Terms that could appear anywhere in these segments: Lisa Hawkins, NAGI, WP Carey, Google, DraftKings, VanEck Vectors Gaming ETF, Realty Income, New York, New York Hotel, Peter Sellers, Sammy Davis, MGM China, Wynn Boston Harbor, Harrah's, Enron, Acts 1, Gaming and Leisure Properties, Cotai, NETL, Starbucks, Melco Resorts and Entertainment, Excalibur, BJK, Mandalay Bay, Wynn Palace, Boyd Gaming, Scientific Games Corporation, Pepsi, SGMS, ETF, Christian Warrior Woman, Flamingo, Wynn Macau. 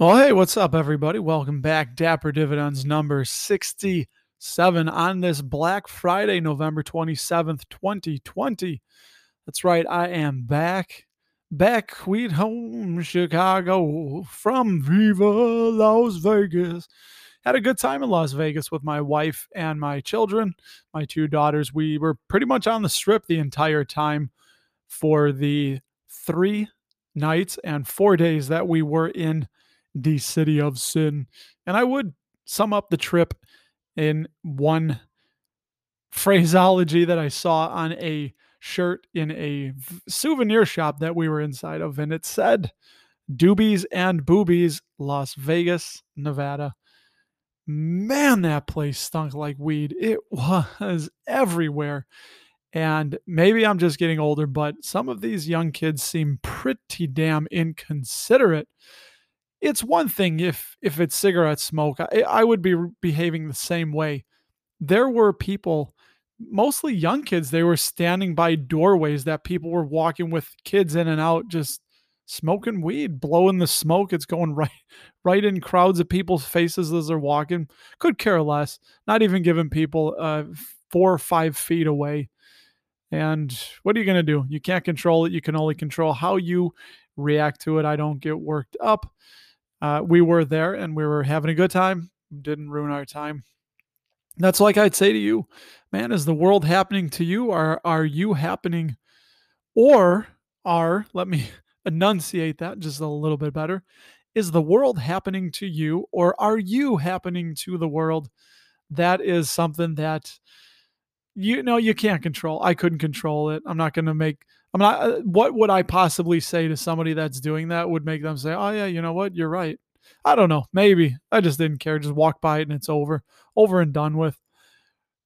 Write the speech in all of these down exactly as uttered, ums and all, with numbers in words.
Well, hey, what's up, everybody? Welcome back. Dapper Dividends number sixty-seven on this Black Friday, November twenty-seventh, twenty twenty. That's right, I am back. Back, sweet home, Chicago, from Viva Las Vegas. Had a good time in Las Vegas with my wife and my children, my two daughters. We were pretty much on the strip the entire time for the three nights and four days that we were in the city of sin. And I would sum up the trip in one phraseology that I saw on a shirt in a souvenir shop that we were inside of. And it said, "Doobies and Boobies, Las Vegas, Nevada." Man, that place stunk like weed. It was everywhere. And maybe I'm just getting older, but some of these young kids seem pretty damn inconsiderate. It's one thing if if it's cigarette smoke. I, I would be behaving the same way. There were people, mostly young kids, they were standing by doorways that people were walking with kids in and out, just smoking weed, blowing the smoke. It's going right right in crowds of people's faces as they're walking. Could care less. Not even giving people uh, four or five feet away. And what are you going to do? You can't control it. You can only control how you react to it. I don't get worked up. Uh, we were there and we were having a good time. Didn't ruin our time. That's like I'd say to you, man, is the world happening to you? Or are you happening? Or are, let me enunciate that just a little bit better. Is the world happening to you? Or are you happening to the world? That is something that, you know, you can't control. I couldn't control it. I'm not going to make I'm not, what would I possibly say to somebody that's doing that would make them say, oh yeah, you know what? You're right. I don't know. Maybe I just didn't care. Just walk by it and it's over, over and done with.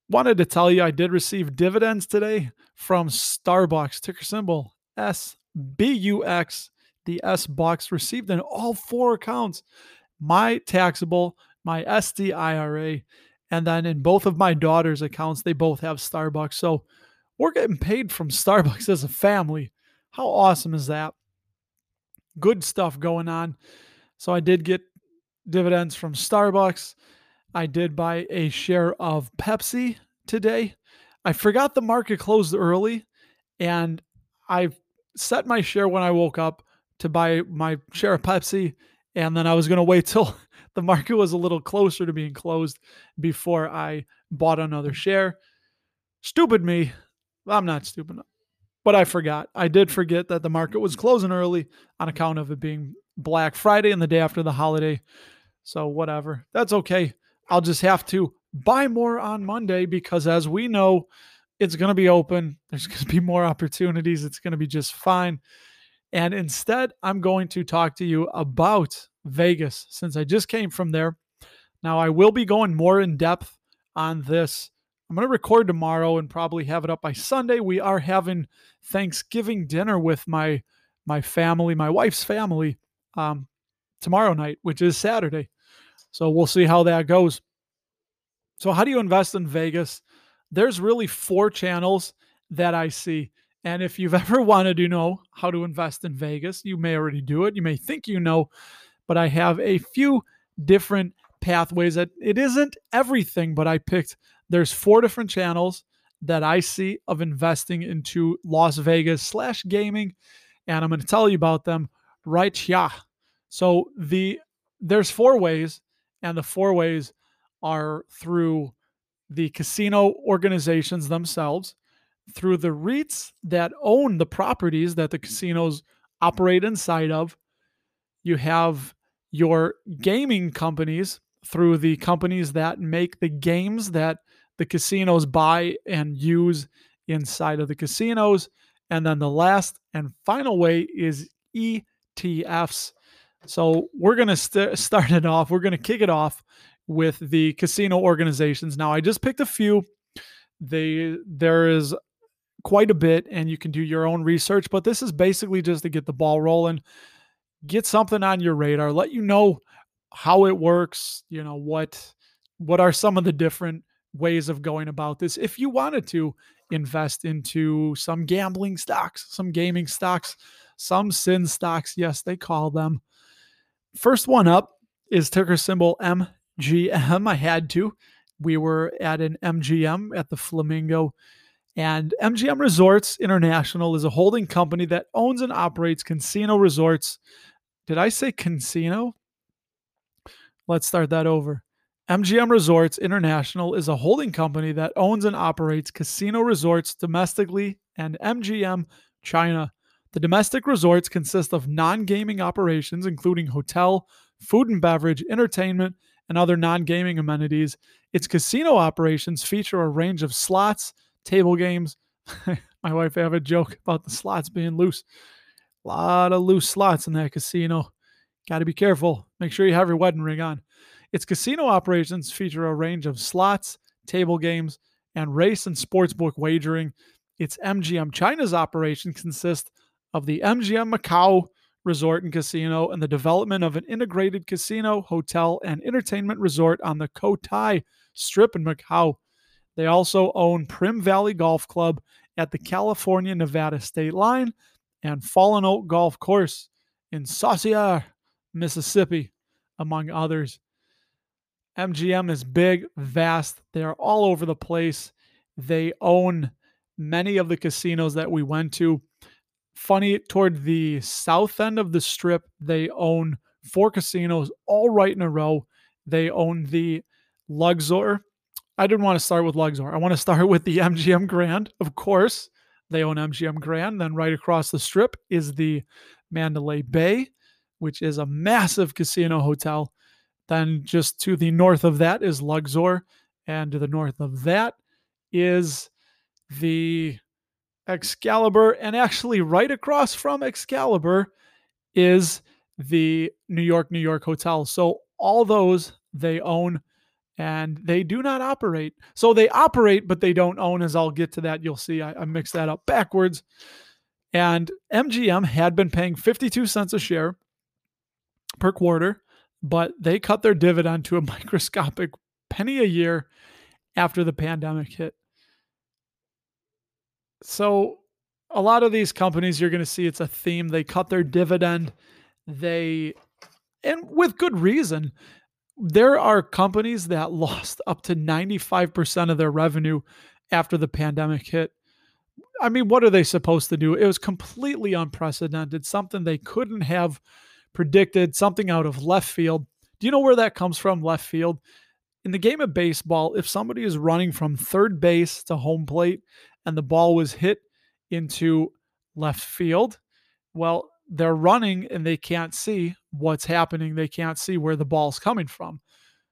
Wanted to tell you, I did receive dividends today from Starbucks, ticker symbol S B U X, the S box received in all four accounts, my taxable, my S D I R A. And then in both of my daughters' accounts, they both have Starbucks. So we're getting paid from Starbucks as a family. How awesome is that? Good stuff going on. So I did get dividends from Starbucks. I did buy a share of Pepsi today. I forgot the market closed early, and I set my share when I woke up to buy my share of Pepsi, and then I was going to wait till the market was a little closer to being closed before I bought another share. Stupid me. I'm not stupid, but I forgot. I did forget that the market was closing early on account of it being Black Friday and the day after the holiday. So whatever. That's okay. I'll just have to buy more on Monday because, as we know, it's going to be open. There's going to be more opportunities. It's going to be just fine. And instead, I'm going to talk to you about Vegas since I just came from there. Now, I will be going more in depth on this. I'm going to record tomorrow and probably have it up by Sunday. We are having Thanksgiving dinner with my my family, my wife's family, um, tomorrow night, which is Saturday. So we'll see how that goes. So how do you invest in Vegas? There's really four channels that I see. And if you've ever wanted to know how to invest in Vegas, you may already do it. You may think you know, but I have a few different pathways that it isn't everything, but I picked there's four different channels that I see of investing into Las Vegas slash gaming, and I'm going to tell you about them right here. So the there's four ways, and the four ways are through the casino organizations themselves, through the REITs that own the properties that the casinos operate inside of. You have your gaming companies through the companies that make the games that the casinos buy and use inside of the casinos. And then the last and final way is E T Fs. So we're going to st- start it off. We're going to kick it off with the casino organizations. Now, I just picked a few. They, there is quite a bit, and you can do your own research, but this is basically just to get the ball rolling, get something on your radar, let you know how it works, you know, what, what are some of the different ways of going about this. If you wanted to invest into some gambling stocks, some gaming stocks, some sin stocks, yes, they call them, First one up is ticker symbol M G M. I had to. We were at an M G M at the Flamingo. And M G M Resorts International is a holding company that owns and operates casino resorts. Did I say casino? Let's start that over. M G M Resorts International is a holding company that owns and operates casino resorts domestically and M G M China. The domestic resorts consist of non-gaming operations, including hotel, food and beverage, entertainment, and other non-gaming amenities. Its casino operations feature a range of slots, table games. My wife had a joke about the slots being loose. A lot of loose slots in that casino. Got to be careful. Make sure you have your wedding ring on. Its casino operations feature a range of slots, table games, and race and sportsbook wagering. Its M G M China's operation consists of the M G M Macau Resort and Casino and the development of an integrated casino, hotel, and entertainment resort on the Cotai Strip in Macau. They also own Prim Valley Golf Club at the California-Nevada state line and Fallen Oak Golf Course in Saucier, Mississippi, among others. M G M is big, vast. They are all over the place. They own many of the casinos that we went to. Funny, toward the south end of the strip, they own four casinos all right in a row. They own the Luxor. I didn't want to start with Luxor. I want to start with the M G M Grand. Of course, they own M G M Grand. Then right across the strip is the Mandalay Bay, which is a massive casino hotel. Then just to the north of that is Luxor. And to the north of that is the Excalibur. And actually right across from Excalibur is the New York, New York Hotel. So all those they own. And they do not operate. So they operate, but they don't own, as I'll get to that. You'll see I, I mixed that up backwards. And M G M had been paying fifty-two cents a share per quarter, but they cut their dividend to a microscopic penny a year after the pandemic hit. So a lot of these companies, you're going to see it's a theme. They cut their dividend. They, and with good reason. There are companies that lost up to ninety-five percent of their revenue after the pandemic hit. I mean, what are they supposed to do? It was completely unprecedented, something they couldn't have predicted, something out of left field. Do you know where that comes from, left field? In the game of baseball, if somebody is running from third base to home plate and the ball was hit into left field, well, they're running and they can't see what's happening. They can't see where the ball's coming from.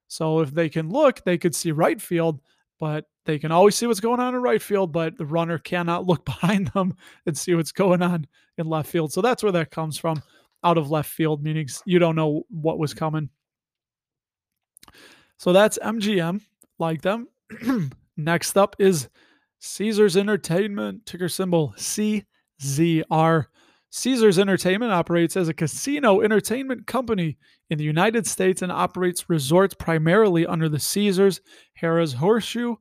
So if they can look, they could see right field, but they can always see what's going on in right field, but the runner cannot look behind them and see what's going on in left field. So that's where that comes from, out of left field, meaning you don't know what was coming. So that's M G M, like them. Next up is Caesars Entertainment, ticker symbol C Z R. Caesars Entertainment operates as a casino entertainment company in the United States and operates resorts primarily under the Caesars, Harrah's, Horseshoe,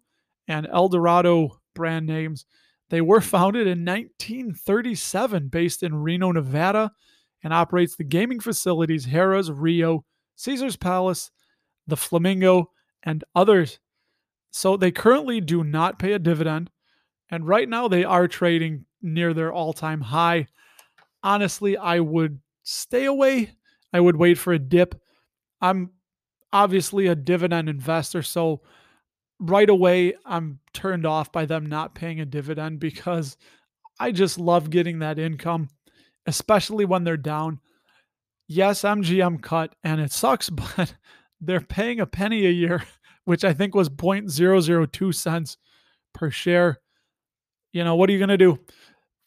and El Dorado brand names. They were founded in nineteen thirty-seven, based in Reno, Nevada, and operates the gaming facilities Harrah's, Rio, Caesars Palace, the Flamingo, and others. So they currently do not pay a dividend, and right now they are trading near their all-time high. Honestly, I would stay away. I would wait for a dip. I'm obviously a dividend investor, so right away I'm turned off by them not paying a dividend because I just love getting that income, especially when they're down. Yes, M G M cut, and it sucks, but they're paying a penny a year, which I think was zero point zero zero two cents per share. You know, what are you going to do?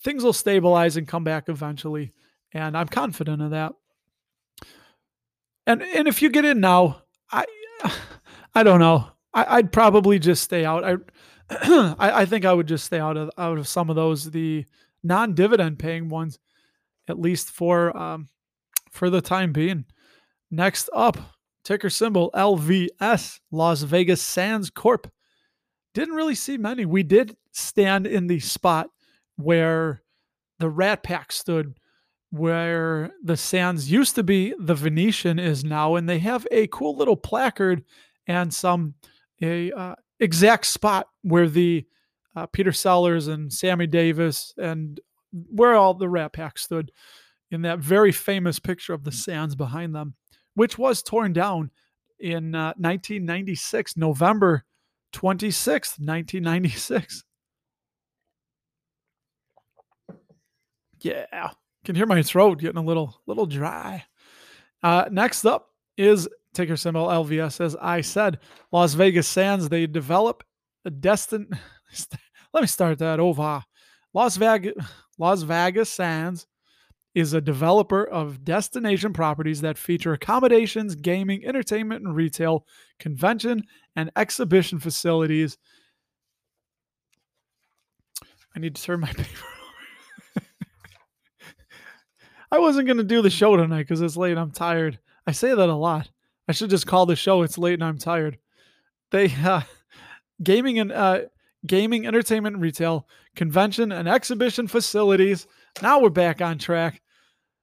Things will stabilize and come back eventually, and I'm confident of that. And and if you get in now, I I don't know. I, I'd probably just stay out. I, I I think I would just stay out of out of some of those, the non-dividend paying ones, at least for um for the time being. Next up, ticker symbol L V S, Las Vegas Sands Corp. Didn't really see many. We did stand in the spot where the Rat Pack stood where the Sands used to be, the Venetian is now, and they have a cool little placard and some a uh, exact spot where the uh, Peter Sellers and Sammy Davis and where all the Rat Pack stood in that very famous picture of the Sands behind them, which was torn down in uh, nineteen ninety-six, November twenty-sixth, nineteen ninety-six. Yeah, can hear my throat getting a little little dry. Uh, next up is ticker symbol L V S. As I said, Las Vegas Sands. They develop a destin. Let me start that over. Las Vegas, Las Vegas Sands is a developer of destination properties that feature accommodations, gaming, entertainment and retail, convention and exhibition facilities. I need to turn my paper over. I wasn't going to do the show tonight because it's late and I'm tired. I say that a lot. I should just call the show It's Late and I'm Tired. They uh, gaming and uh, gaming, entertainment and retail, convention and exhibition facilities. Now we're back on track.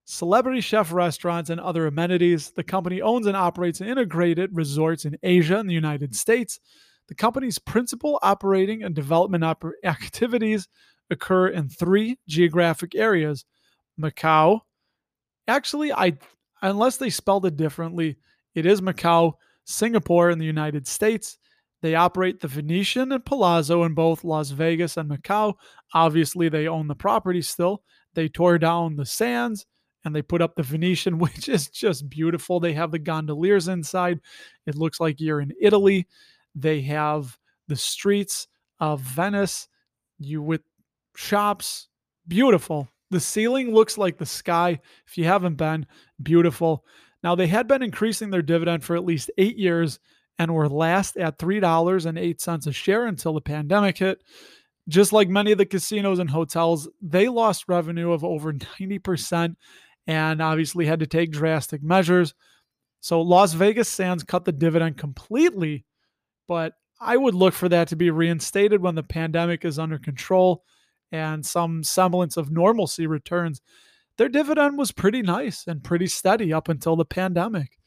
Celebrity chef restaurants and other amenities. The company owns and operates integrated resorts in Asia and the United States. The company's principal operating and development op- activities occur in three geographic areas. Macau. Actually, I unless they spelled it differently, it is Macau, Singapore, and the United States. They operate the Venetian and Palazzo in both Las Vegas and Macau. Obviously, they own the property still. They tore down the Sands and they put up the Venetian, which is just beautiful. They have the gondoliers inside. It looks like you're in Italy. They have the streets of Venice you with shops. Beautiful. The ceiling looks like the sky. If you haven't been, beautiful. Now, they had been increasing their dividend for at least eight years and were last at three dollars and eight cents a share until the pandemic hit. Just like many of the casinos and hotels, they lost revenue of over ninety percent and obviously had to take drastic measures. So Las Vegas Sands cut the dividend completely, but I would look for that to be reinstated when the pandemic is under control and some semblance of normalcy returns. Their dividend was pretty nice and pretty steady up until the pandemic.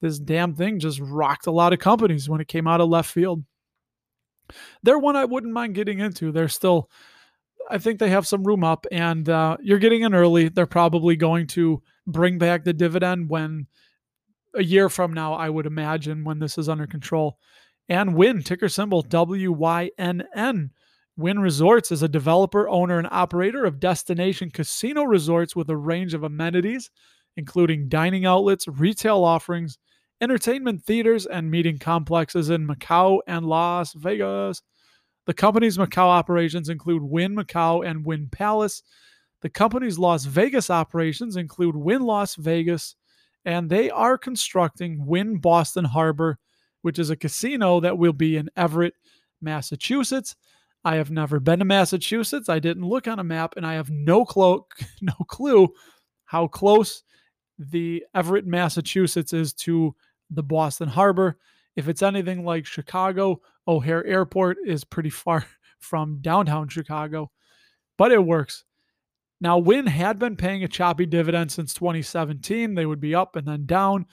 This damn thing just rocked a lot of companies when it came out of left field. They're one I wouldn't mind getting into. They're still, I think they have some room up, and uh, you're getting in early. They're probably going to bring back the dividend when a year from now, I would imagine, when this is under control. And Wynn, ticker symbol W Y N N. Wynn Resorts is a developer, owner, and operator of destination casino resorts with a range of amenities, including dining outlets, retail offerings, entertainment theaters, and meeting complexes in Macau and Las Vegas. The company's Macau operations include Wynn Macau and Wynn Palace. The company's Las Vegas operations include Wynn Las Vegas, and they are constructing Wynn Boston Harbor, which is a casino that will be in Everett, Massachusetts. I have never been to Massachusetts. I didn't look on a map, and I have no clo- no clue how close the Everett, Massachusetts is to the Boston Harbor. If it's anything like Chicago, O'Hare Airport is pretty far from downtown Chicago, but it works. Now, Wynn had been paying a choppy dividend since twenty seventeen. They would be up and then down.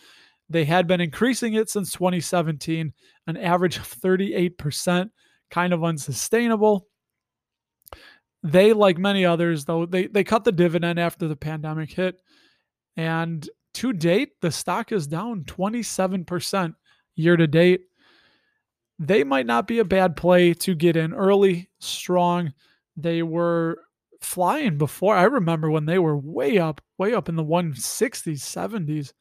They had been increasing it since twenty seventeen, an average of thirty-eight percent, kind of unsustainable. They, like many others, though, they, they cut the dividend after the pandemic hit. And to date, the stock is down twenty-seven percent year to date. They might not be a bad play to get in early, strong. They were flying before. I remember when they were way up, way up in the one sixties, seventies.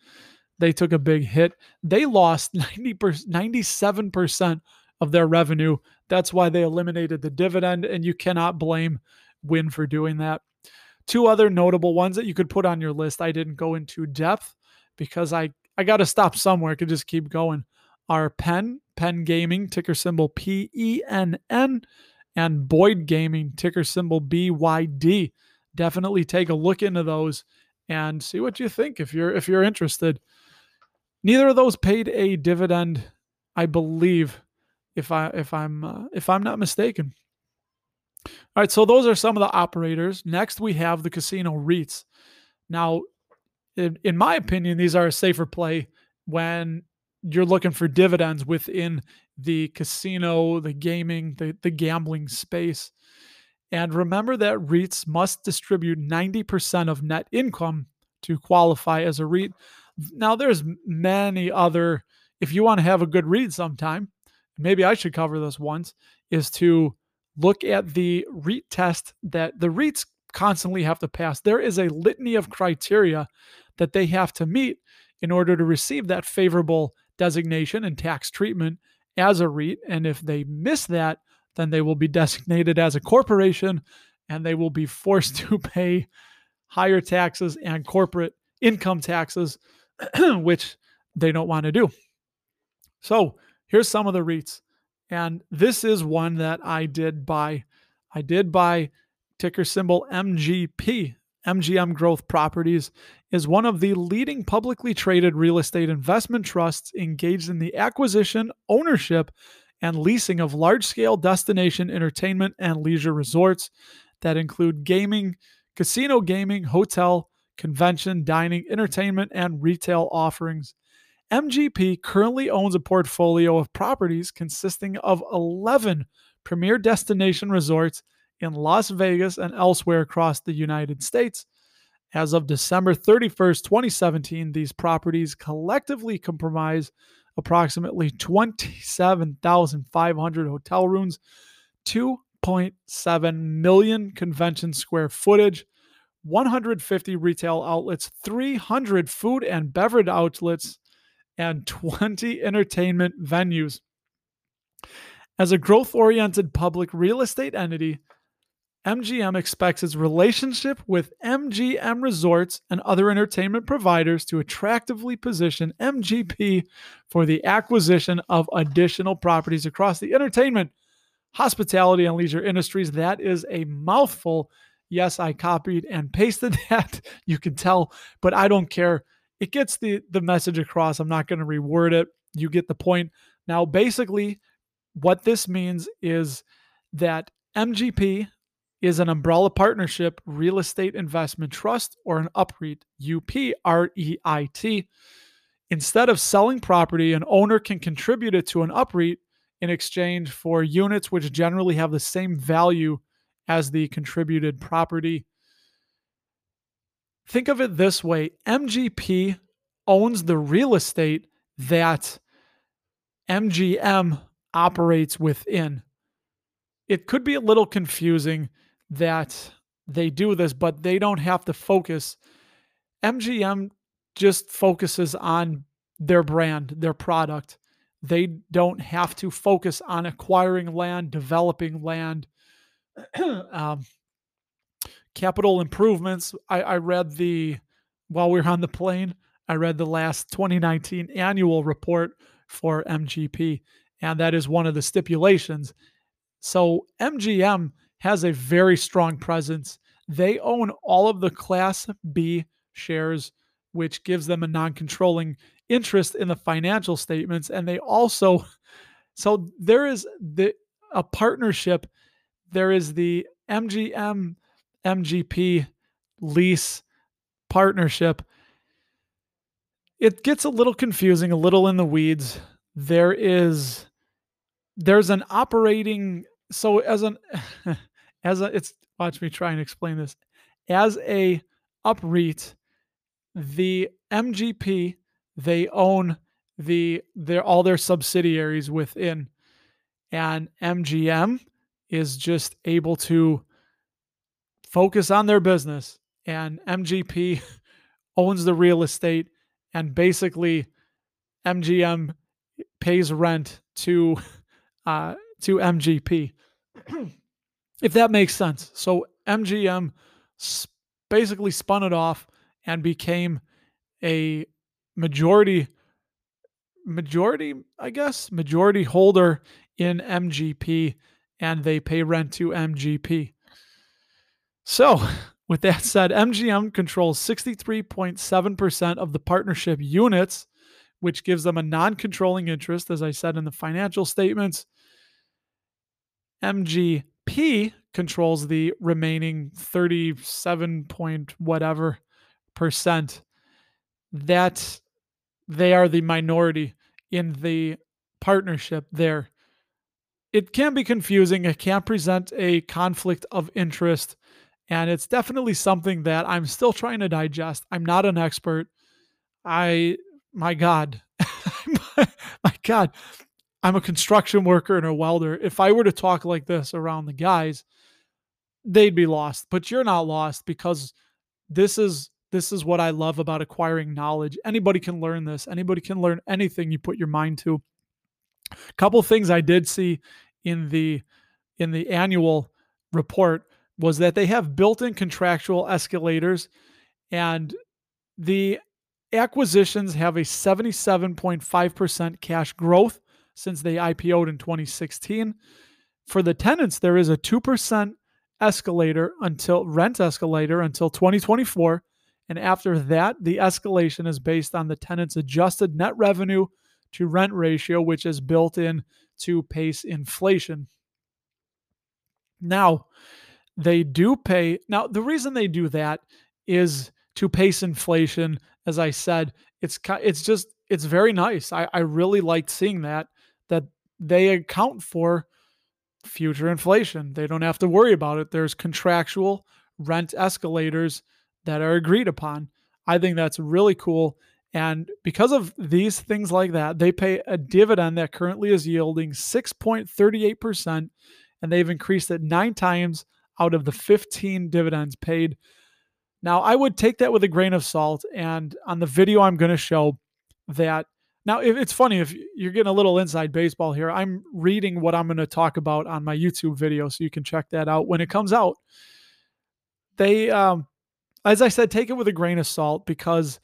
They took a big hit. They lost ninety percent, ninety-seven percent of their revenue. That's why they eliminated the dividend, and you cannot blame Wynn for doing that. Two other notable ones that you could put on your list, I didn't go into depth because I, I got to stop somewhere. I could just keep going. Are Penn, Penn Gaming, ticker symbol P E N N, and Boyd Gaming, ticker symbol B Y D. Definitely take a look into those and see what you think if you're if you're interested. Neither of those paid a dividend, I believe, if I if I'm uh, if I'm not mistaken. All right, so those are some of the operators. Next, we have the casino REITs. Now, in, in my opinion, these are a safer play when you're looking for dividends within the casino, the gaming, the, the gambling space. And remember that REITs must distribute ninety percent of net income to qualify as a REIT. Now, there's many other, if you want to have a good read sometime, maybe I should cover this once, is to look at the REIT test that the REITs constantly have to pass. There is a litany of criteria that they have to meet in order to receive that favorable designation and tax treatment as a REIT. And if they miss that, then they will be designated as a corporation and they will be forced to pay higher taxes and corporate income taxes, which they don't want to do. So here's some of the REITs. And this is one that I did buy. I did buy ticker symbol M G P. M G M Growth Properties is one of the leading publicly traded real estate investment trusts engaged in the acquisition, ownership, and leasing of large-scale destination entertainment and leisure resorts that include gaming, casino gaming, hotel, convention, dining, entertainment, and retail offerings. M G P currently owns a portfolio of properties consisting of eleven premier destination resorts in Las Vegas and elsewhere across the United States. As of December thirty-first, twenty seventeen, these properties collectively comprise approximately twenty-seven thousand five hundred hotel rooms, two point seven million convention square footage, one hundred fifty retail outlets, three hundred food and beverage outlets, and twenty entertainment venues. As a growth-oriented public real estate entity, M G M expects its relationship with M G M Resorts and other entertainment providers to attractively position M G P for the acquisition of additional properties across the entertainment, hospitality, and leisure industries. That is a mouthful. Yes, I copied and pasted that. You can tell, but I don't care. It gets the, the message across. I'm not going to reword it. You get the point. Now, basically, what this means is that M G P is an umbrella partnership real estate investment trust, or an UPREIT, U P R E I T. Instead of selling property, an owner can contribute it to an UPREIT in exchange for units which generally have the same value as the contributed property. Think of it this way. M G P owns the real estate that M G M operates within. It could be a little confusing that they do this, but they don't have to focus. M G M just focuses on their brand, their product. They don't have to focus on acquiring land, developing land, um, capital improvements. I, I read the, while we were on the plane, I read the last twenty nineteen annual report for M G P, and that is one of the stipulations. So M G M has a very strong presence. They own all of the Class B shares, which gives them a non-controlling interest in the financial statements. And they also, so there is the a partnership. There is the M G M, M G P lease partnership. It gets a little confusing, a little in the weeds. There is... There's an operating, so as an, as a, it's, watch me try and explain this. As a UPREIT, the M G P, they own the, their, all their subsidiaries within, and M G M is just able to focus on their business, and M G P owns the real estate, and basically M G M pays rent to, Uh, to M G P, if that makes sense. So M G M sp- basically spun it off and became a majority, majority, I guess, majority holder in M G P, and they pay rent to M G P. So with that said, M G M controls sixty-three point seven percent of the partnership units, which gives them a non-controlling interest, as I said, in the financial statements. M G P controls the remaining thirty-seven point whatever percent, that they are the minority in the partnership there. It can be confusing. It can present a conflict of interest. And it's definitely something that I'm still trying to digest. I'm not an expert. I, my God, my God, I'm a construction worker and a welder. If I were to talk like this around the guys, they'd be lost, but you're not lost, because this is, this is what I love about acquiring knowledge. Anybody can learn this. Anybody can learn anything you put your mind to. A couple things I did see in the, in the annual report was that they have built-in contractual escalators, and the acquisitions have a seventy-seven point five percent cash growth since they I P O'd in twenty sixteen. For the tenants, there is a two percent escalator until rent escalator until twenty twenty-four. And after that, the escalation is based on the tenant's adjusted net revenue to rent ratio, which is built in to pace inflation. Now, They do pay. Now, the reason they do that is to pace inflation. As I said, it's it's just, it's very nice. I, I really liked seeing that, that they account for future inflation. They don't have to worry about it. There's contractual rent escalators that are agreed upon. I think that's really cool. And because of these things like that, they pay a dividend that currently is yielding six point three eight percent, and they've increased it nine times out of the fifteen dividends paid. Now, I would take that with a grain of salt. And on the video, I'm going to show that. Now, it's funny, if you're getting a little inside baseball here, I'm reading what I'm going to talk about on my YouTube video, so you can check that out when it comes out. They, um, as I said, take it with a grain of salt, because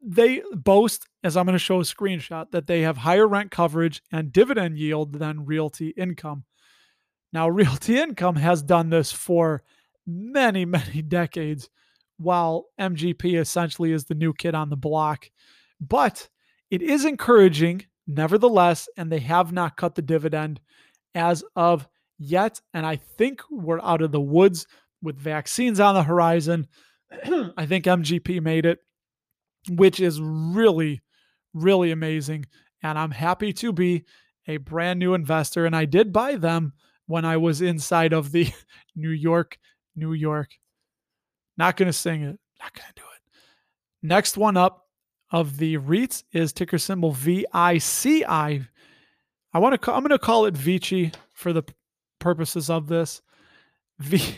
they boast, as I'm going to show a screenshot, that they have higher rent coverage and dividend yield than Realty Income. Now, Realty Income has done this for many, many decades, while M G P essentially is the new kid on the block. But it is encouraging, nevertheless, and they have not cut the dividend as of yet. And I think we're out of the woods with vaccines on the horizon. I think M G P made it, which is really, really amazing. And I'm happy to be a brand new investor. And I did buy them when I was inside of the New York, New York. Not going to sing it. Not going to do it. Next one up of the REITs is ticker symbol V I C I. I want to call, I'm going to call it Vici for the purposes of this. V-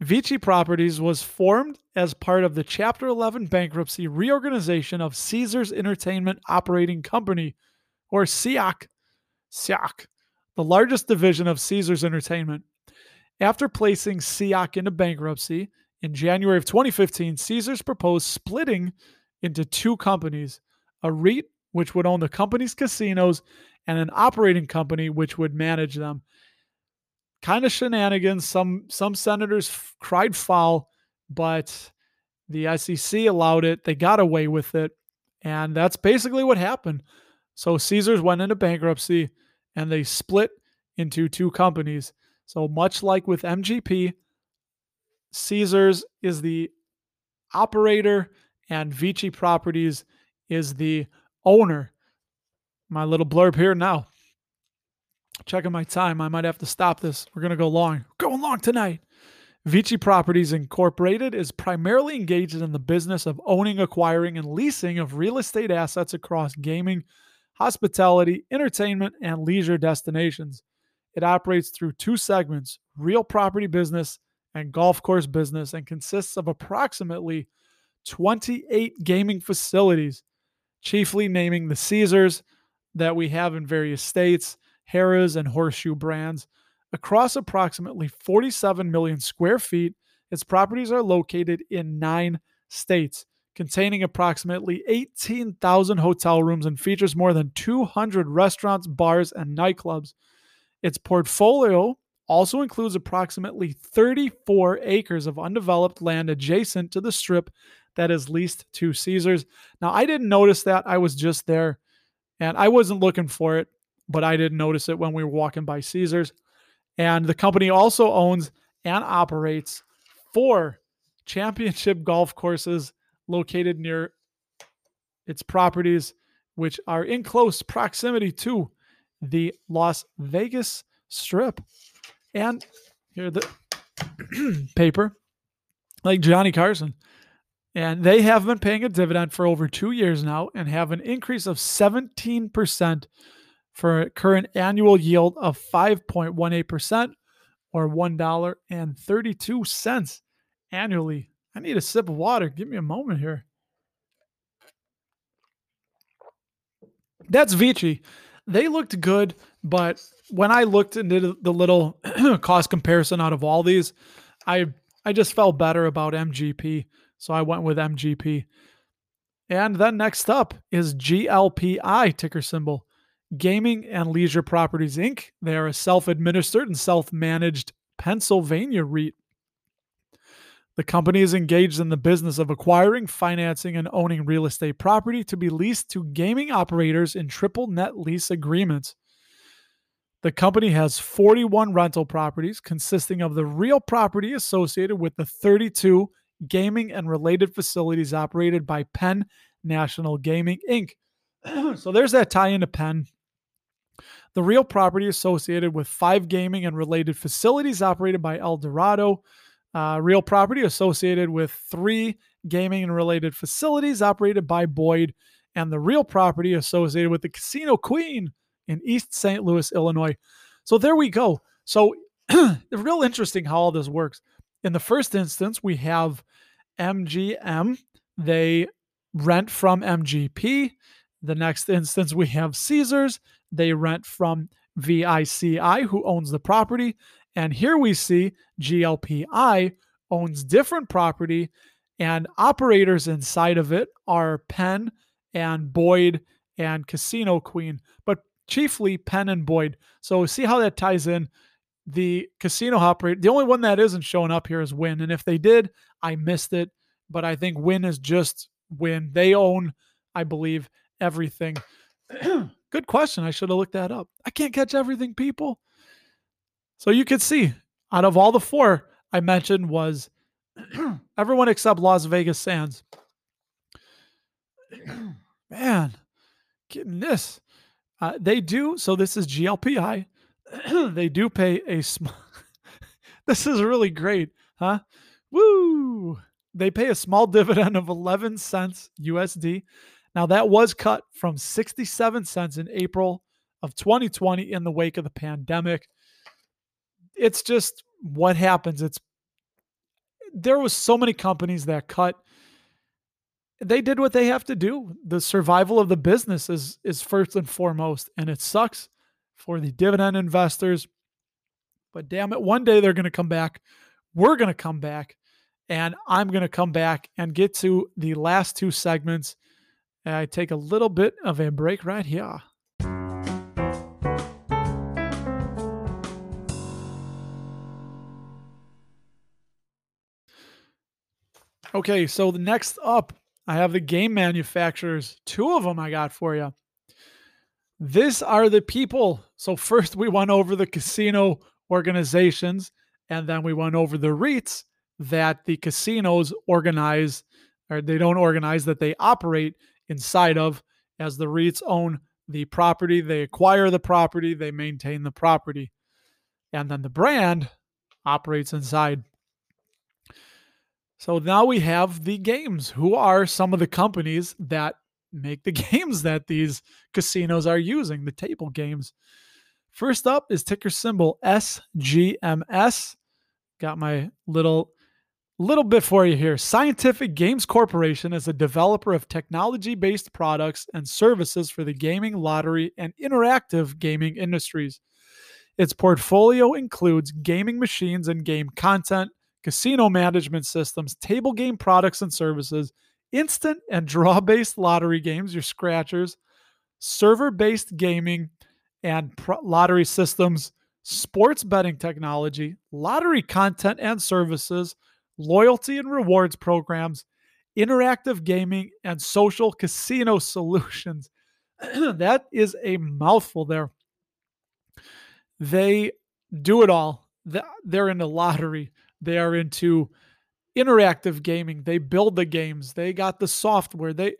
Vici Properties was formed as part of the Chapter eleven bankruptcy reorganization of Caesars Entertainment Operating Company, or S I A C. S I A C. The largest division of Caesars Entertainment. After placing S I A C into bankruptcy in January of twenty fifteen, Caesars proposed splitting into two companies, a REIT, which would own the company's casinos, and an operating company, which would manage them. Kind of shenanigans. Some, some senators f- cried foul, but the S E C allowed it. They got away with it. And that's basically what happened. So Caesars went into bankruptcy, and they split into two companies. So much like with M G P, Caesars is the operator and Vici Properties is the owner. My little blurb here now. Checking my time. I might have to stop this. We're going to go long. Going long tonight. Vici Properties Incorporated is primarily engaged in the business of owning, acquiring, and leasing of real estate assets across gaming, hospitality, entertainment, and leisure destinations. It operates through two segments, real property business and golf course business, and consists of approximately twenty-eight gaming facilities, chiefly naming the Caesars that we have in various states, Harrah's and Horseshoe brands. Across approximately forty-seven million square feet, its properties are located in nine states, containing approximately eighteen thousand hotel rooms and features more than two hundred restaurants, bars, and nightclubs. Its portfolio also includes approximately thirty-four acres of undeveloped land adjacent to the strip that is leased to Caesars. Now, I didn't notice that. I was just there, and I wasn't looking for it, but I didn't notice it when we were walking by Caesars. And the company also owns and operates four championship golf courses located near its properties, which are in close proximity to the Las Vegas Strip. And here the paper, like Johnny Carson. And they have been paying a dividend for over two years now and have an increase of seventeen percent for a current annual yield of five point one eight percent or one dollar and thirty-two cents annually. I need a sip of water. Give me a moment here. That's Vici. They looked good, but when I looked into the little cost comparison out of all these, I I just felt better about M G P. So I went with M G P. And then next up is G L P I, ticker symbol, Gaming and Leisure Properties, Incorporated. They are a self-administered and self-managed Pennsylvania REIT. The company is engaged in the business of acquiring, financing, and owning real estate property to be leased to gaming operators in triple net lease agreements. The company has forty-one rental properties consisting of the real property associated with the thirty-two gaming and related facilities operated by Penn National Gaming, Incorporated. So there's that tie into Penn. The real property associated with five gaming and related facilities operated by El Dorado. Uh, real property associated with three gaming and related facilities operated by Boyd, and the real property associated with the Casino Queen in East Saint Louis, Illinois. So there we go. So it's real interesting how all this works. In the first instance, we have M G M. They rent from M G P. The next instance, we have Caesars. They rent from Vici, who owns the property. And here we see G L P I owns different property, and operators inside of it are Penn and Boyd and Casino Queen, but chiefly Penn and Boyd. So see how that ties in. The casino operator, the only one that isn't showing up here is Wynn. And if they did, I missed it. But I think Wynn is just Wynn. They own, I believe, everything. Good question. I should have looked that up. I can't catch everything, people. So you could see, out of all the four I mentioned was everyone except Las Vegas Sands. Man, getting this. Uh, they do, so this is G L P I. They do pay a small, this is really great, huh? Woo! They pay a small dividend of eleven cents U S D. Now that was cut from sixty-seven cents in April of twenty twenty in the wake of the pandemic. It's just what happens. It's there was so many companies that cut. They did what they have to do. The survival of the business is, is first and foremost, and it sucks for the dividend investors. But damn it, one day they're going to come back. We're going to come back, and I'm going to come back and get to the last two segments. And I take a little bit of a break right here. Okay, so the next up, I have the game manufacturers. Two of them I got for you. These are the people. So first we went over the casino organizations, and then we went over the REITs that the casinos organize, or they don't organize, that they operate inside of, as the REITs own the property, they acquire the property, they maintain the property, and then the brand operates inside. So now we have the games. Who are some of the companies that make the games that these casinos are using, the table games? First up is ticker symbol S G M S. Got my little, little bit for you here. Scientific Games Corporation is a developer of technology-based products and services for the gaming, lottery, and interactive gaming industries. Its portfolio includes gaming machines and game content, casino management systems, table game products and services, instant and draw-based lottery games, your scratchers, server-based gaming and pro- lottery systems, sports betting technology, lottery content and services, loyalty and rewards programs, interactive gaming, and social casino solutions. That is a mouthful there. They do it all. They're into lottery. They are into interactive gaming. They build the games. They got the software. They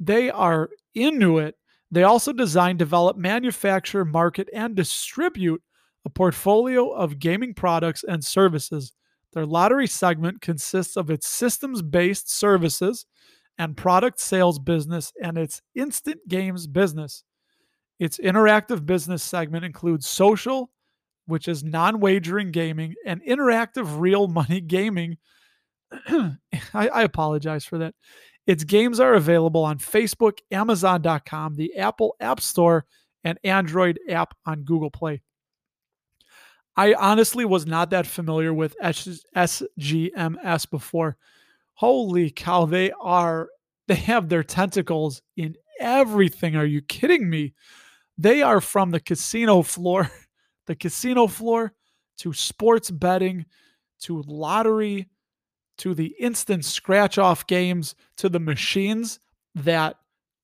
they are into it. They also design, develop, manufacture, market, and distribute a portfolio of gaming products and services. Their lottery segment consists of its systems-based services and product sales business and its instant games business. Its interactive business segment includes social, which is non-wagering gaming, and interactive real money gaming. I, I apologize for that. Its games are available on Facebook, Amazon dot com, the Apple App Store, and Android app on Google Play. I honestly was not that familiar with S G M S before. Holy cow, they are, they have their tentacles in everything. Are you kidding me? They are from the casino floor, the casino floor to sports betting, to lottery, to the instant scratch-off games, to the machines that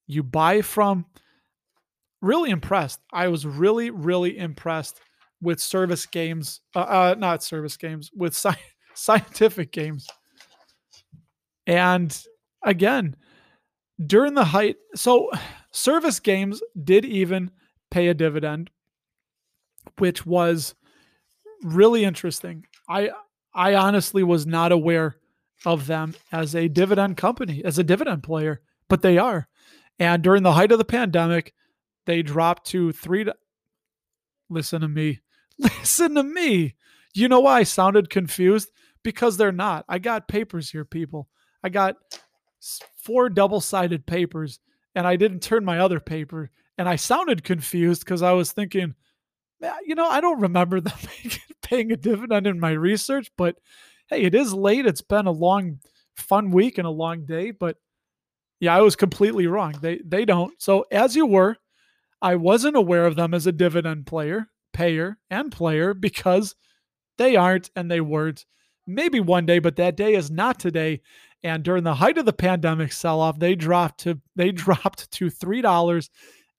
you buy from. Really impressed. I was really, really impressed with service games, uh, uh, not service games, with sci- scientific games. And again, during the height, so service games did even pay a dividend, which was really interesting. I I honestly was not aware of them as a dividend company, as a dividend player, but they are. And during the height of the pandemic, they dropped to three. To, listen to me. Listen to me. You know why I sounded confused? Because they're not. I got papers here, people. I got four double-sided papers, and I didn't turn my other paper. And I sounded confused because I was thinking, you know, I don't remember them paying a dividend in my research, but hey, it is late. It's been a long, fun week and a long day, but yeah, I was completely wrong. They they don't. So as you were, I wasn't aware of them as a dividend player, payer, and player because they aren't and they weren't. Maybe one day, but that day is not today. And during the height of the pandemic sell-off, they dropped to they dropped to three dollars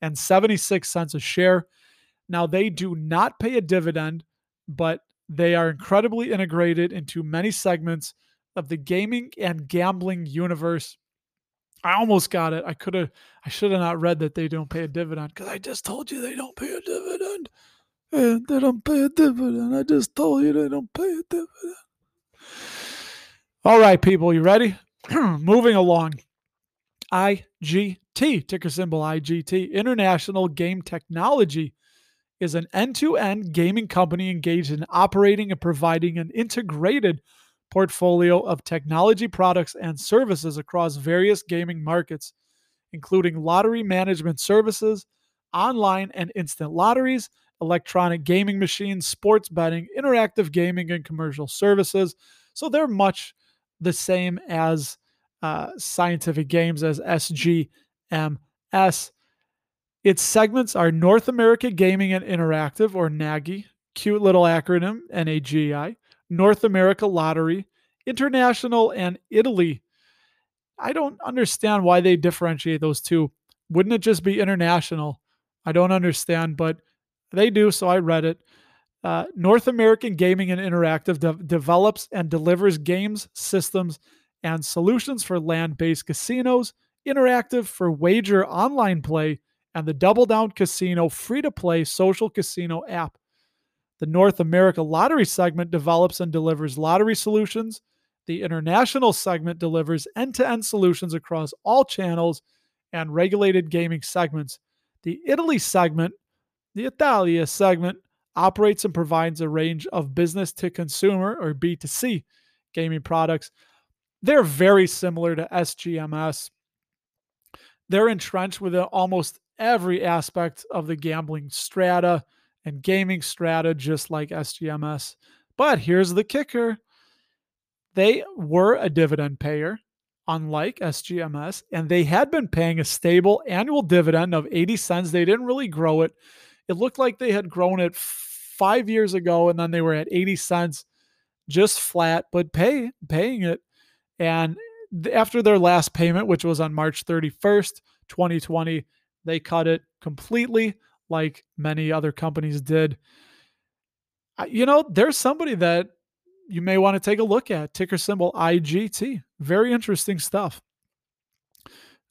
and seventy-six cents a share. Now, they do not pay a dividend, but they are incredibly integrated into many segments of the gaming and gambling universe. I almost got it. I could have, I should have not read that they don't pay a dividend because I just told you they don't pay a dividend. And they don't pay a dividend. I just told you they don't pay a dividend. All right, people, you ready? Moving along. I G T, ticker symbol I G T, International Game Technology, is an end-to-end gaming company engaged in operating and providing an integrated portfolio of technology products and services across various gaming markets, including lottery management services, online and instant lotteries, electronic gaming machines, sports betting, interactive gaming, and commercial services. So they're much the same as uh, Scientific Games, as S G M S. Its segments are North America Gaming and Interactive, or N A G I, cute little acronym, N A G I, North America Lottery, International, and Italy. I don't understand why they differentiate those two. Wouldn't it just be international? I don't understand, but they do, so I read it. Uh, North American Gaming and Interactive de- develops and delivers games, systems, and solutions for land-based casinos, Interactive for wager online play, and the Double Down Casino free-to-play social casino app. The North America Lottery segment develops and delivers lottery solutions. The International segment delivers end-to-end solutions across all channels and regulated gaming segments. The Italy segment, the Italia segment, operates and provides a range of business-to-consumer, or B two C, gaming products. They're very similar to S G M S. They're entrenched within almost every aspect of the gambling strata and gaming strata, just like S G M S. But here's the kicker. They were a dividend payer, unlike S G M S, and they had been paying a stable annual dividend of eighty cents. They didn't really grow it. It looked like they had grown it five years ago, and then they were at eighty cents, just flat, but pay, paying it. And th- after their last payment, which was on March thirty-first, twenty twenty, they cut it completely, like many other companies did. You know, there's somebody that you may want to take a look at. Ticker symbol I G T. Very interesting stuff.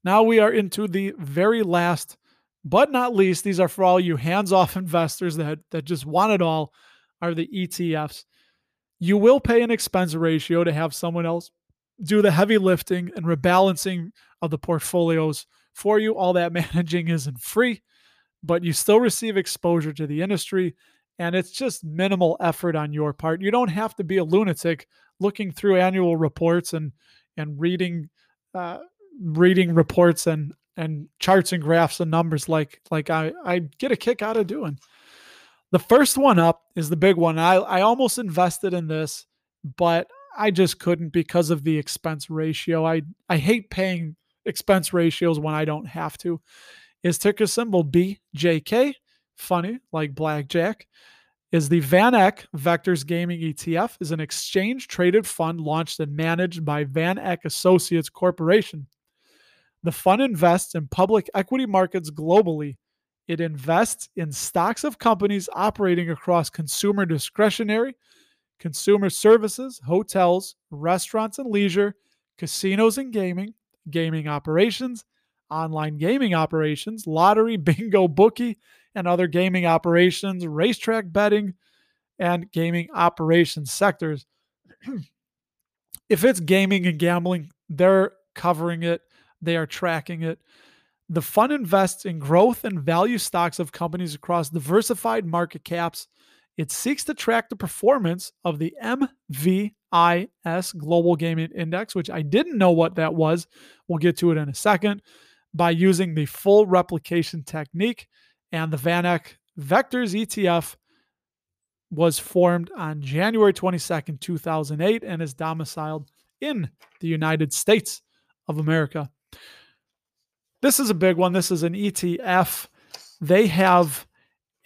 Now we are into the very last, but not least, these are for all you hands-off investors that, that just want it all, are the E T Fs. You will pay an expense ratio to have someone else do the heavy lifting and rebalancing of the portfolios for you. All that managing isn't free, but you still receive exposure to the industry, and it's just minimal effort on your part. You don't have to be a lunatic looking through annual reports and and reading uh, reading reports and and charts and graphs and numbers like like I, I get a kick out of doing. The first one up is the big one. I, I almost invested in this, but I just couldn't because of the expense ratio. I, I hate paying expense ratios when I don't have to. Is ticker symbol B J K, funny, like blackjack, is the VanEck Vectors Gaming E T F, is an exchange-traded fund launched and managed by VanEck Associates Corporation. The fund invests in public equity markets globally. It invests in stocks of companies operating across consumer discretionary, consumer services, hotels, restaurants and leisure, casinos and gaming, gaming operations, online gaming operations, lottery, bingo, bookie, and other gaming operations, racetrack betting, and gaming operations sectors. If it's gaming and gambling, they're covering it. They are tracking it. The fund invests in growth and value stocks of companies across diversified market caps. It seeks to track the performance of the M V I S Global Gaming Index, which I didn't know what that was. We'll get to it in a second, by using the full replication technique. And the VanEck Vectors E T F was formed on January twenty-second, two thousand eight, and is domiciled in the United States of America. This is a big one. This is an E T F. They have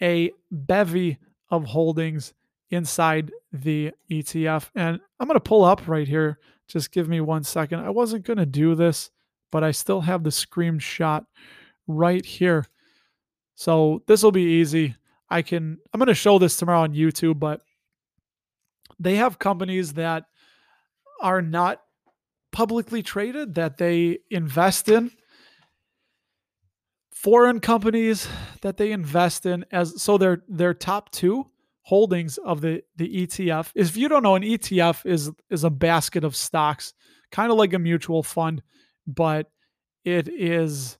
a bevy of holdings inside the E T F. And I'm going to pull up right here. Just give me one second. I wasn't going to do this, but I still have the screenshot right here. So this will be easy. I can, I'm going to show this tomorrow on YouTube, but they have companies that are not publicly traded that they invest in, foreign companies that they invest in as, so their, their top two holdings of the, the E T F. If you don't know, an E T F is, is a basket of stocks, kind of like a mutual fund, but it is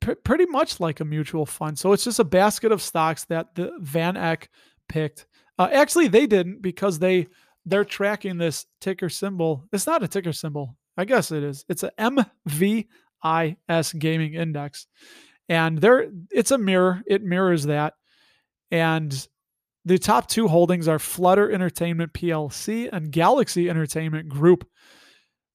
pr- pretty much like a mutual fund. So it's just a basket of stocks that the VanEck picked. Uh, actually, they didn't, because they, they're tracking this ticker symbol. It's not a ticker symbol. I guess it is. It's a M V I S Gaming Index. And there, it's a mirror. It mirrors that. And the top two holdings are Flutter Entertainment P L C and Galaxy Entertainment Group.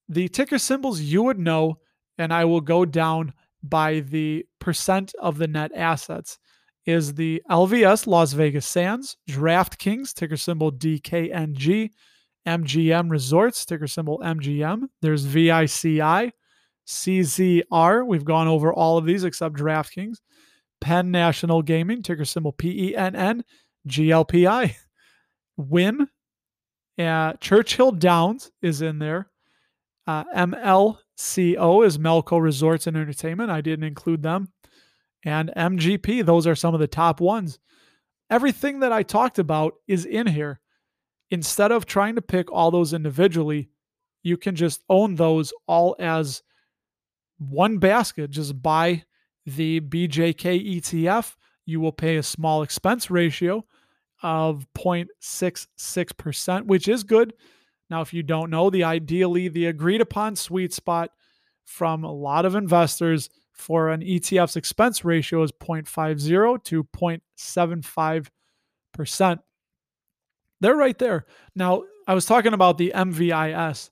The ticker symbols you would know, and I will go down by the percent of the net assets, is the L V S Las Vegas Sands, DraftKings, ticker symbol D K N G, M G M Resorts, ticker symbol M G M. There's V I C I, C Z R. We've gone over all of these except DraftKings. Penn National Gaming, ticker symbol P E N N, G L P I. Wynn, uh, Churchill Downs is in there. Uh, M L C O is Melco Resorts and Entertainment. I didn't include them. And M G P, those are some of the top ones. Everything that I talked about is in here. Instead of trying to pick all those individually, you can just own those all as one basket. Just buy the B J K E T F. You will pay a small expense ratio of zero point six six percent, which is good. Now, if you don't know, the ideally the agreed upon sweet spot from a lot of investors for an E T F's expense ratio is zero point five zero to zero point seven five percent. They're right there. Now, I was talking about the M V I S.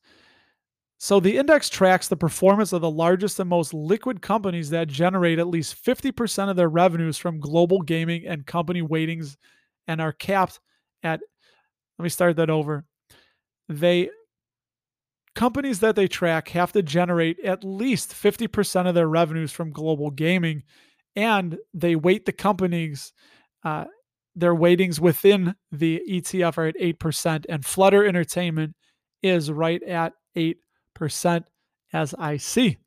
So the index tracks the performance of the largest and most liquid companies that generate at least fifty percent of their revenues from global gaming and company weightings and are capped at, let me start that over. They, companies that they track have to generate at least fifty percent of their revenues from global gaming, and they weight the companies uh, their weightings within the E T F are at eight percent, and Flutter Entertainment is right at eight percent as I see.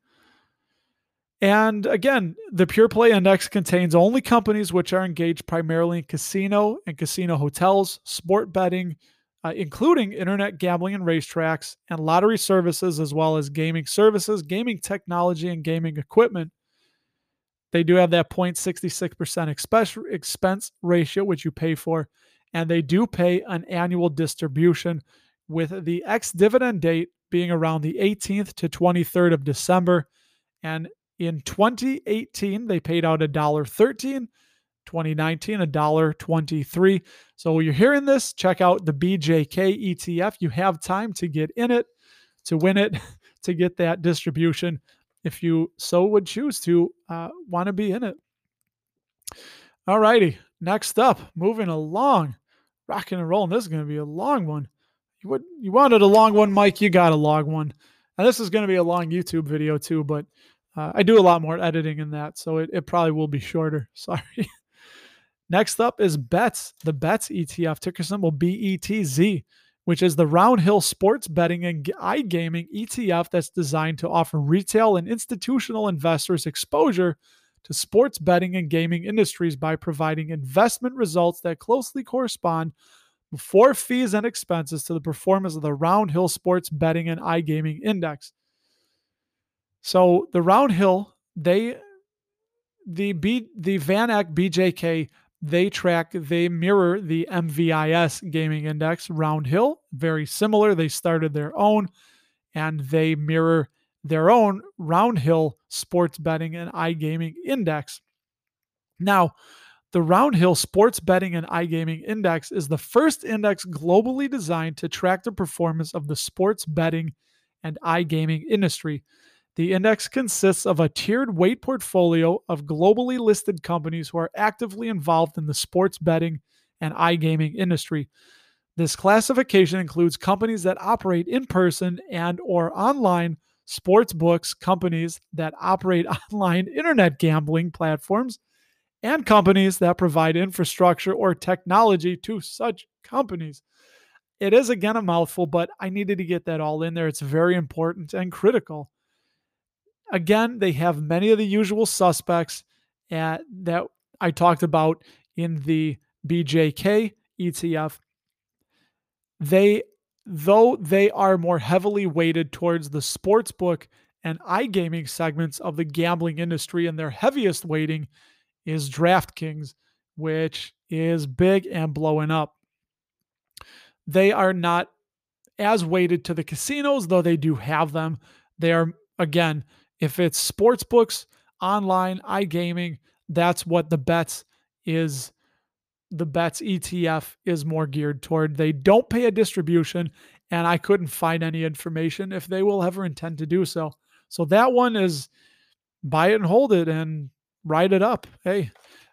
And again, the Pure Play Index contains only companies which are engaged primarily in casino and casino hotels, sport betting, uh, including internet gambling and racetracks, and lottery services, as well as gaming services, gaming technology, and gaming equipment. They do have that zero point six six percent expense ratio, which you pay for, and they do pay an annual distribution with the ex-dividend date being around the eighteenth to twenty-third of December. And in twenty eighteen, they paid out one dollar and thirteen cents, twenty nineteen, one dollar and twenty-three cents. So when you're hearing this, check out the B J K E T F. You have time to get in it, to win it, to get that distribution if you so would choose to uh, want to be in it. All righty. Next up, moving along, rocking and rolling. This is going to be a long one. You would, you wanted a long one, Mike. You got a long one. And this is going to be a long YouTube video too, but uh, I do a lot more editing in that, so it, it probably will be shorter. Sorry. Next up is BETS, the BETS E T F, ticker symbol B E T Z, which is the Roundhill Sports Betting and iGaming E T F that's designed to offer retail and institutional investors exposure to sports betting and gaming industries by providing investment results that closely correspond before fees and expenses to the performance of the Roundhill Sports Betting and iGaming Index. So the Roundhill, they, the B, the VanEck B J K, they track, they mirror the M V I S gaming index, Roundhill, very similar. They started their own and they mirror their own Roundhill Sports Betting and iGaming Index. Now, the Roundhill Sports Betting and iGaming Index is the first index globally designed to track the performance of the sports betting and iGaming industry. The index consists of a tiered weight portfolio of globally listed companies who are actively involved in the sports betting and iGaming industry. This classification includes companies that operate in person and or online sports books, companies that operate online internet gambling platforms, and companies that provide infrastructure or technology to such companies. It is, again, a mouthful, but I needed to get that all in there. It's very important and critical. Again, they have many of the usual suspects at, that I talked about in the B J K E T F. They, though they are more heavily weighted towards the sportsbook and iGaming segments of the gambling industry, and their heaviest weighting is DraftKings, which is big and blowing up. They are not as weighted to the casinos, though they do have them. They are, again, if it's sportsbooks, online, iGaming, that's what the BETS is. The BETS E T F is more geared toward. They don't pay a distribution, and I couldn't find any information if they will ever intend to do so. So that one is buy it and hold it and write it up. Hey,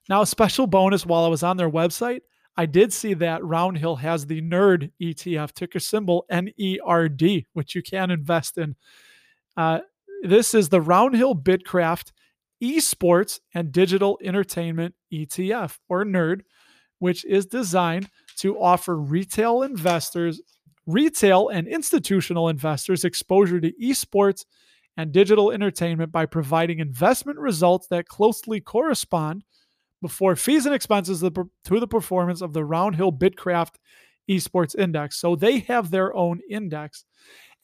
now a special bonus while I was on their website, I did see that Roundhill has the NERD E T F, ticker symbol N E R D, which you can invest in. Uh, This is the Roundhill BidCraft Esports and Digital Entertainment E T F, or NERD, which is designed to offer retail investors, retail and institutional investors exposure to esports and digital entertainment by providing investment results that closely correspond before fees and expenses to the performance of the Roundhill BidCraft Esports Index. So they have their own index.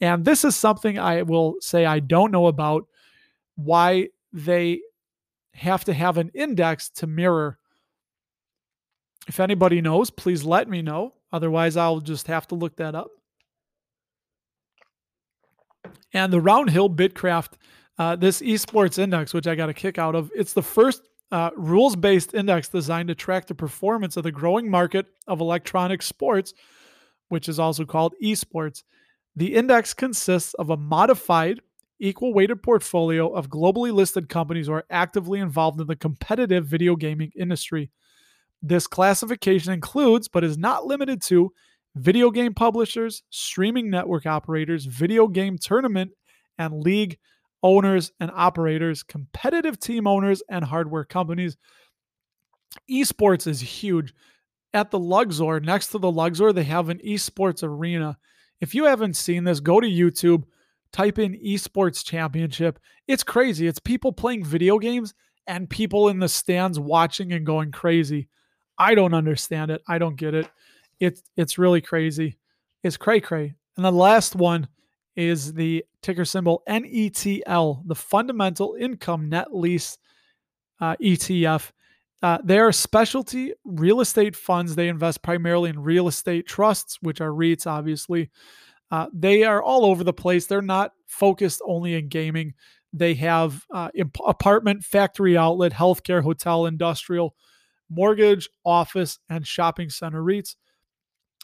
And this is something I will say I don't know about, why they have to have an index to mirror. If anybody knows, please let me know. Otherwise, I'll just have to look that up. And the Roundhill BidCraft, uh, this esports index, which I got a kick out of, it's the first uh, rules-based index designed to track the performance of the growing market of electronic sports, which is also called esports. The index consists of a modified, equal-weighted portfolio of globally listed companies who are actively involved in the competitive video gaming industry. This classification includes, but is not limited to, video game publishers, streaming network operators, video game tournament and league owners and operators, competitive team owners, and hardware companies. Esports is huge. at the Luxor, next to the Luxor, they have an esports arena. If you haven't seen this, go to YouTube, type in esports championship. It's crazy. It's people playing video games and people in the stands watching and going crazy. I don't understand it. I don't get it. It's, it's really crazy. It's cray-cray. And the last one is the ticker symbol N E T L, the Fundamental Income Net Lease uh, E T F. Uh, they are specialty real estate funds. They invest primarily in real estate trusts, which are REITs, obviously. Uh, they are all over the place. They're not focused only in gaming. They have uh, imp- apartment, factory outlet, healthcare, hotel, industrial, mortgage, office, and shopping center REITs.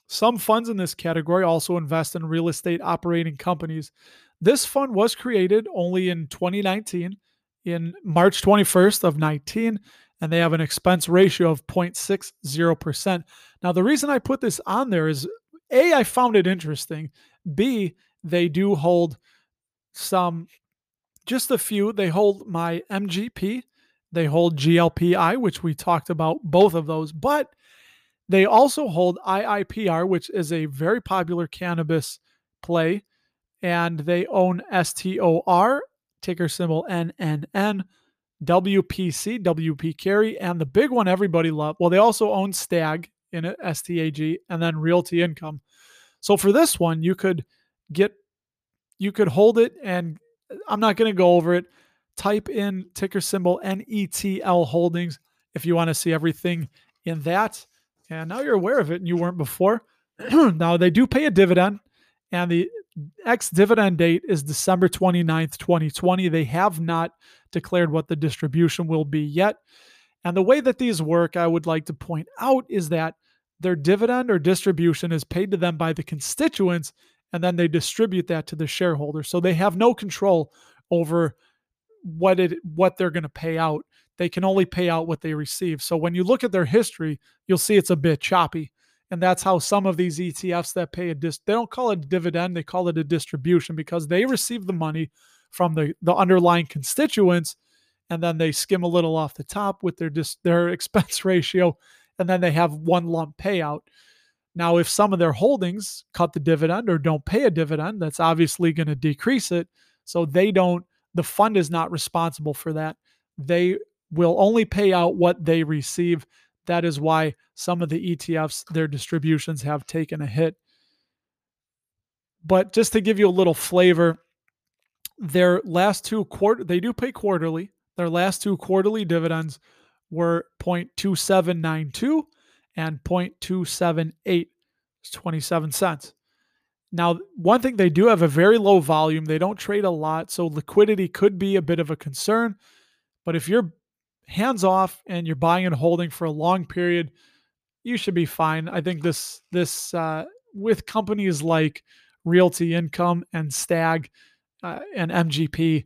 Some funds in this category also invest in real estate operating companies. This fund was created only in twenty nineteen, in March twenty-first of nineteen, and they have an expense ratio of zero point six zero percent. Now, the reason I put this on there is, A, I found it interesting. B, they do hold some, just a few. They hold my M G P. They hold G L P I, which we talked about both of those. But they also hold I I P R, which is a very popular cannabis play. And they own S T O R, ticker symbol N N N, W P C, W P Carey, and the big one everybody loves. Well, they also own Stag, in it, S T A G, and then Realty Income. So for this one, you could get, you could hold it, and I'm not going to go over it. Type in ticker symbol N E T L Holdings if you want to see everything in that. And now you're aware of it and you weren't before. Now they do pay a dividend, and the ex-dividend date is December twenty-ninth, twenty twenty. They have not declared what the distribution will be yet. And the way that these work, I would like to point out, is that their dividend or distribution is paid to them by the constituents, and then they distribute that to the shareholders. So they have no control over what it what they're going to pay out. They can only pay out what they receive. So when you look at their history, you'll see it's a bit choppy. And that's how some of these E T Fs that pay a dis- they don't call it a dividend, they call it a distribution, because they receive the money from the, the underlying constituents, and then they skim a little off the top with their dis- their expense ratio, and then they have one lump payout. Now, if some of their holdings cut the dividend or don't pay a dividend, that's obviously going to decrease it. So they don't, the fund is not responsible for that. They will only pay out what they receive. That is why some of the E T Fs, their distributions have taken a hit. But just to give you a little flavor, their last two quarter, they do pay quarterly. Their last two quarterly dividends were zero point two seven nine two and zero point two seven eight, twenty-seven cents. Now, one thing, they do have a very low volume. They don't trade a lot, so liquidity could be a bit of a concern. But if you're hands off and you're buying and holding for a long period, you should be fine. I think this this uh, with companies like Realty Income and Stag uh, and M G P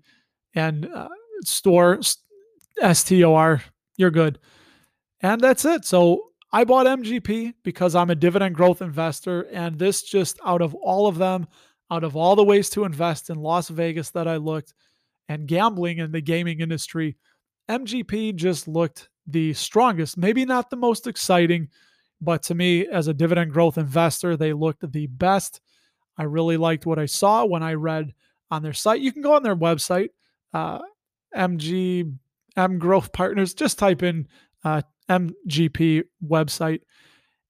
and uh, Store, S T O R, you're good. And that's it. So I bought M G P because I'm a dividend growth investor, and this just, out of all of them, out of all the ways to invest in Las Vegas that I looked and gambling in the gaming industry, M G P just looked the strongest. Maybe not the most exciting, but to me, as a dividend growth investor, they looked the best. I really liked what I saw when I read on their site. You can go on their website, uh, M G M Growth Partners, just type in uh, M G P website.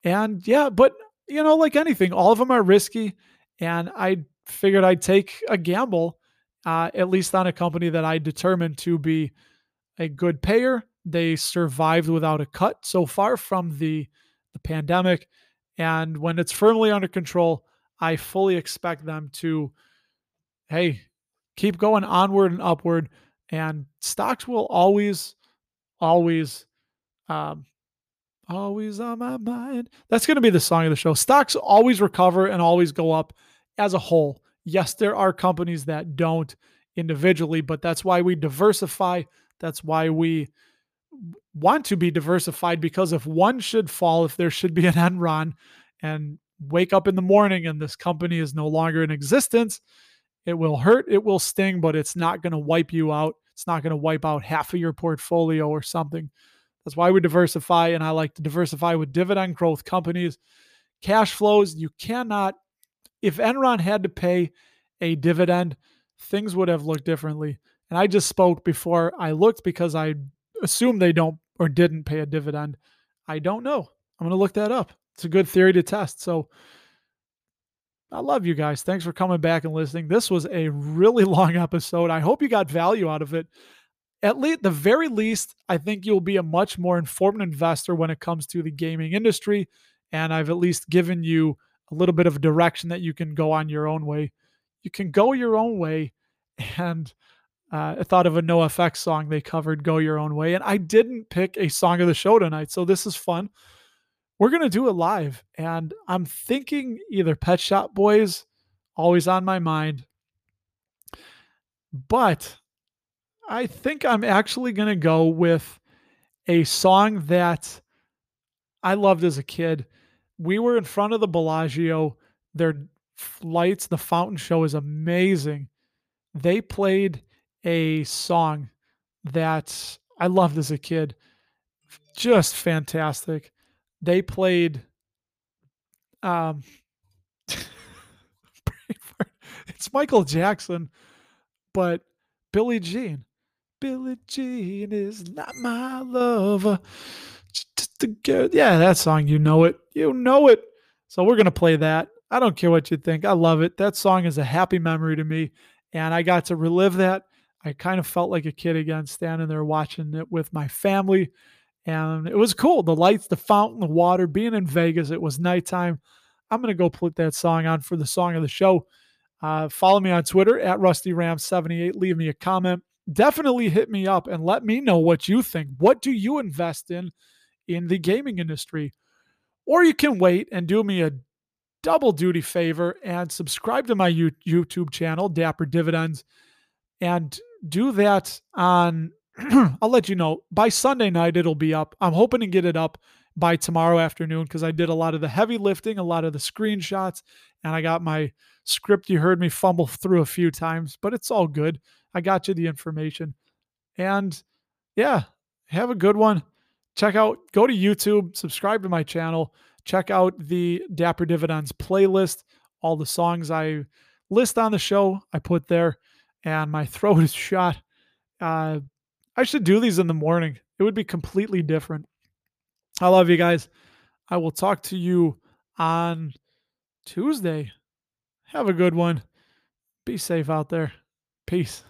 And yeah, but you know, like anything, all of them are risky. And I figured I'd take a gamble, uh, at least on a company that I determined to be a good payer. They survived without a cut so far from the, the pandemic. And when it's firmly under control, I fully expect them to, hey, keep going onward and upward. And stocks will always, always, um, always on my mind. That's going to be the song of the show. Stocks always recover and always go up as a whole. Yes, there are companies that don't individually, but that's why we diversify. That's why we want to be diversified, because if one should fall, if there should be an Enron and wake up in the morning and this company is no longer in existence, it will hurt, it will sting, but it's not going to wipe you out. It's not going to wipe out half of your portfolio or something. That's why we diversify, and I like to diversify with dividend growth companies. Cash flows, you cannot, if Enron had to pay a dividend, things would have looked differently. And I just spoke before I looked because I assumed they don't or didn't pay a dividend. I don't know. I'm going to look that up. It's a good theory to test. So I love you guys. Thanks for coming back and listening. This was a really long episode. I hope you got value out of it. At least, the very least, I think you'll be a much more informed investor when it comes to the gaming industry. And I've at least given you a little bit of direction that you can go on your own way. You can go your own way. And uh, I thought of a NoFX song they covered, Go Your Own Way. And I didn't pick a song of the show tonight. So this is fun. We're going to do it live. And I'm thinking either Pet Shop Boys, always on my mind. But I think I'm actually going to go with a song that I loved as a kid. We were in front of the Bellagio. Their lights, the fountain show is amazing. They played a song that I loved as a kid. Just fantastic. They played, um, it's Michael Jackson, but Billie Jean. Billie Jean is not my lover. Just a girl. Yeah, that song, you know it. You know it. So we're going to play that. I don't care what you think. I love it. That song is a happy memory to me. And I got to relive that. I kind of felt like a kid again, standing there watching it with my family. And it was cool. The lights, the fountain, the water, being in Vegas, it was nighttime. I'm going to go put that song on for the song of the show. Uh, follow me on Twitter at Rusty Ram seventy-eight. Leave me a comment. Definitely hit me up and let me know what you think. What do you invest in in the gaming industry? Or you can wait and do me a double duty favor and subscribe to my YouTube channel, Dapper Dividends, and do that on, I'll let you know, by Sunday night it'll be up. I'm hoping to get it up by tomorrow afternoon because I did a lot of the heavy lifting, a lot of the screenshots, and I got my script you heard me fumble through a few times, but it's all good. I got you the information. And yeah, have a good one. Check out, go to YouTube, subscribe to my channel. Check out the Dapper Dividends playlist. All the songs I list on the show, I put there. And my throat is shot. Uh, I should do these in the morning. It would be completely different. I love you guys. I will talk to you on Tuesday. Have a good one. Be safe out there. Peace.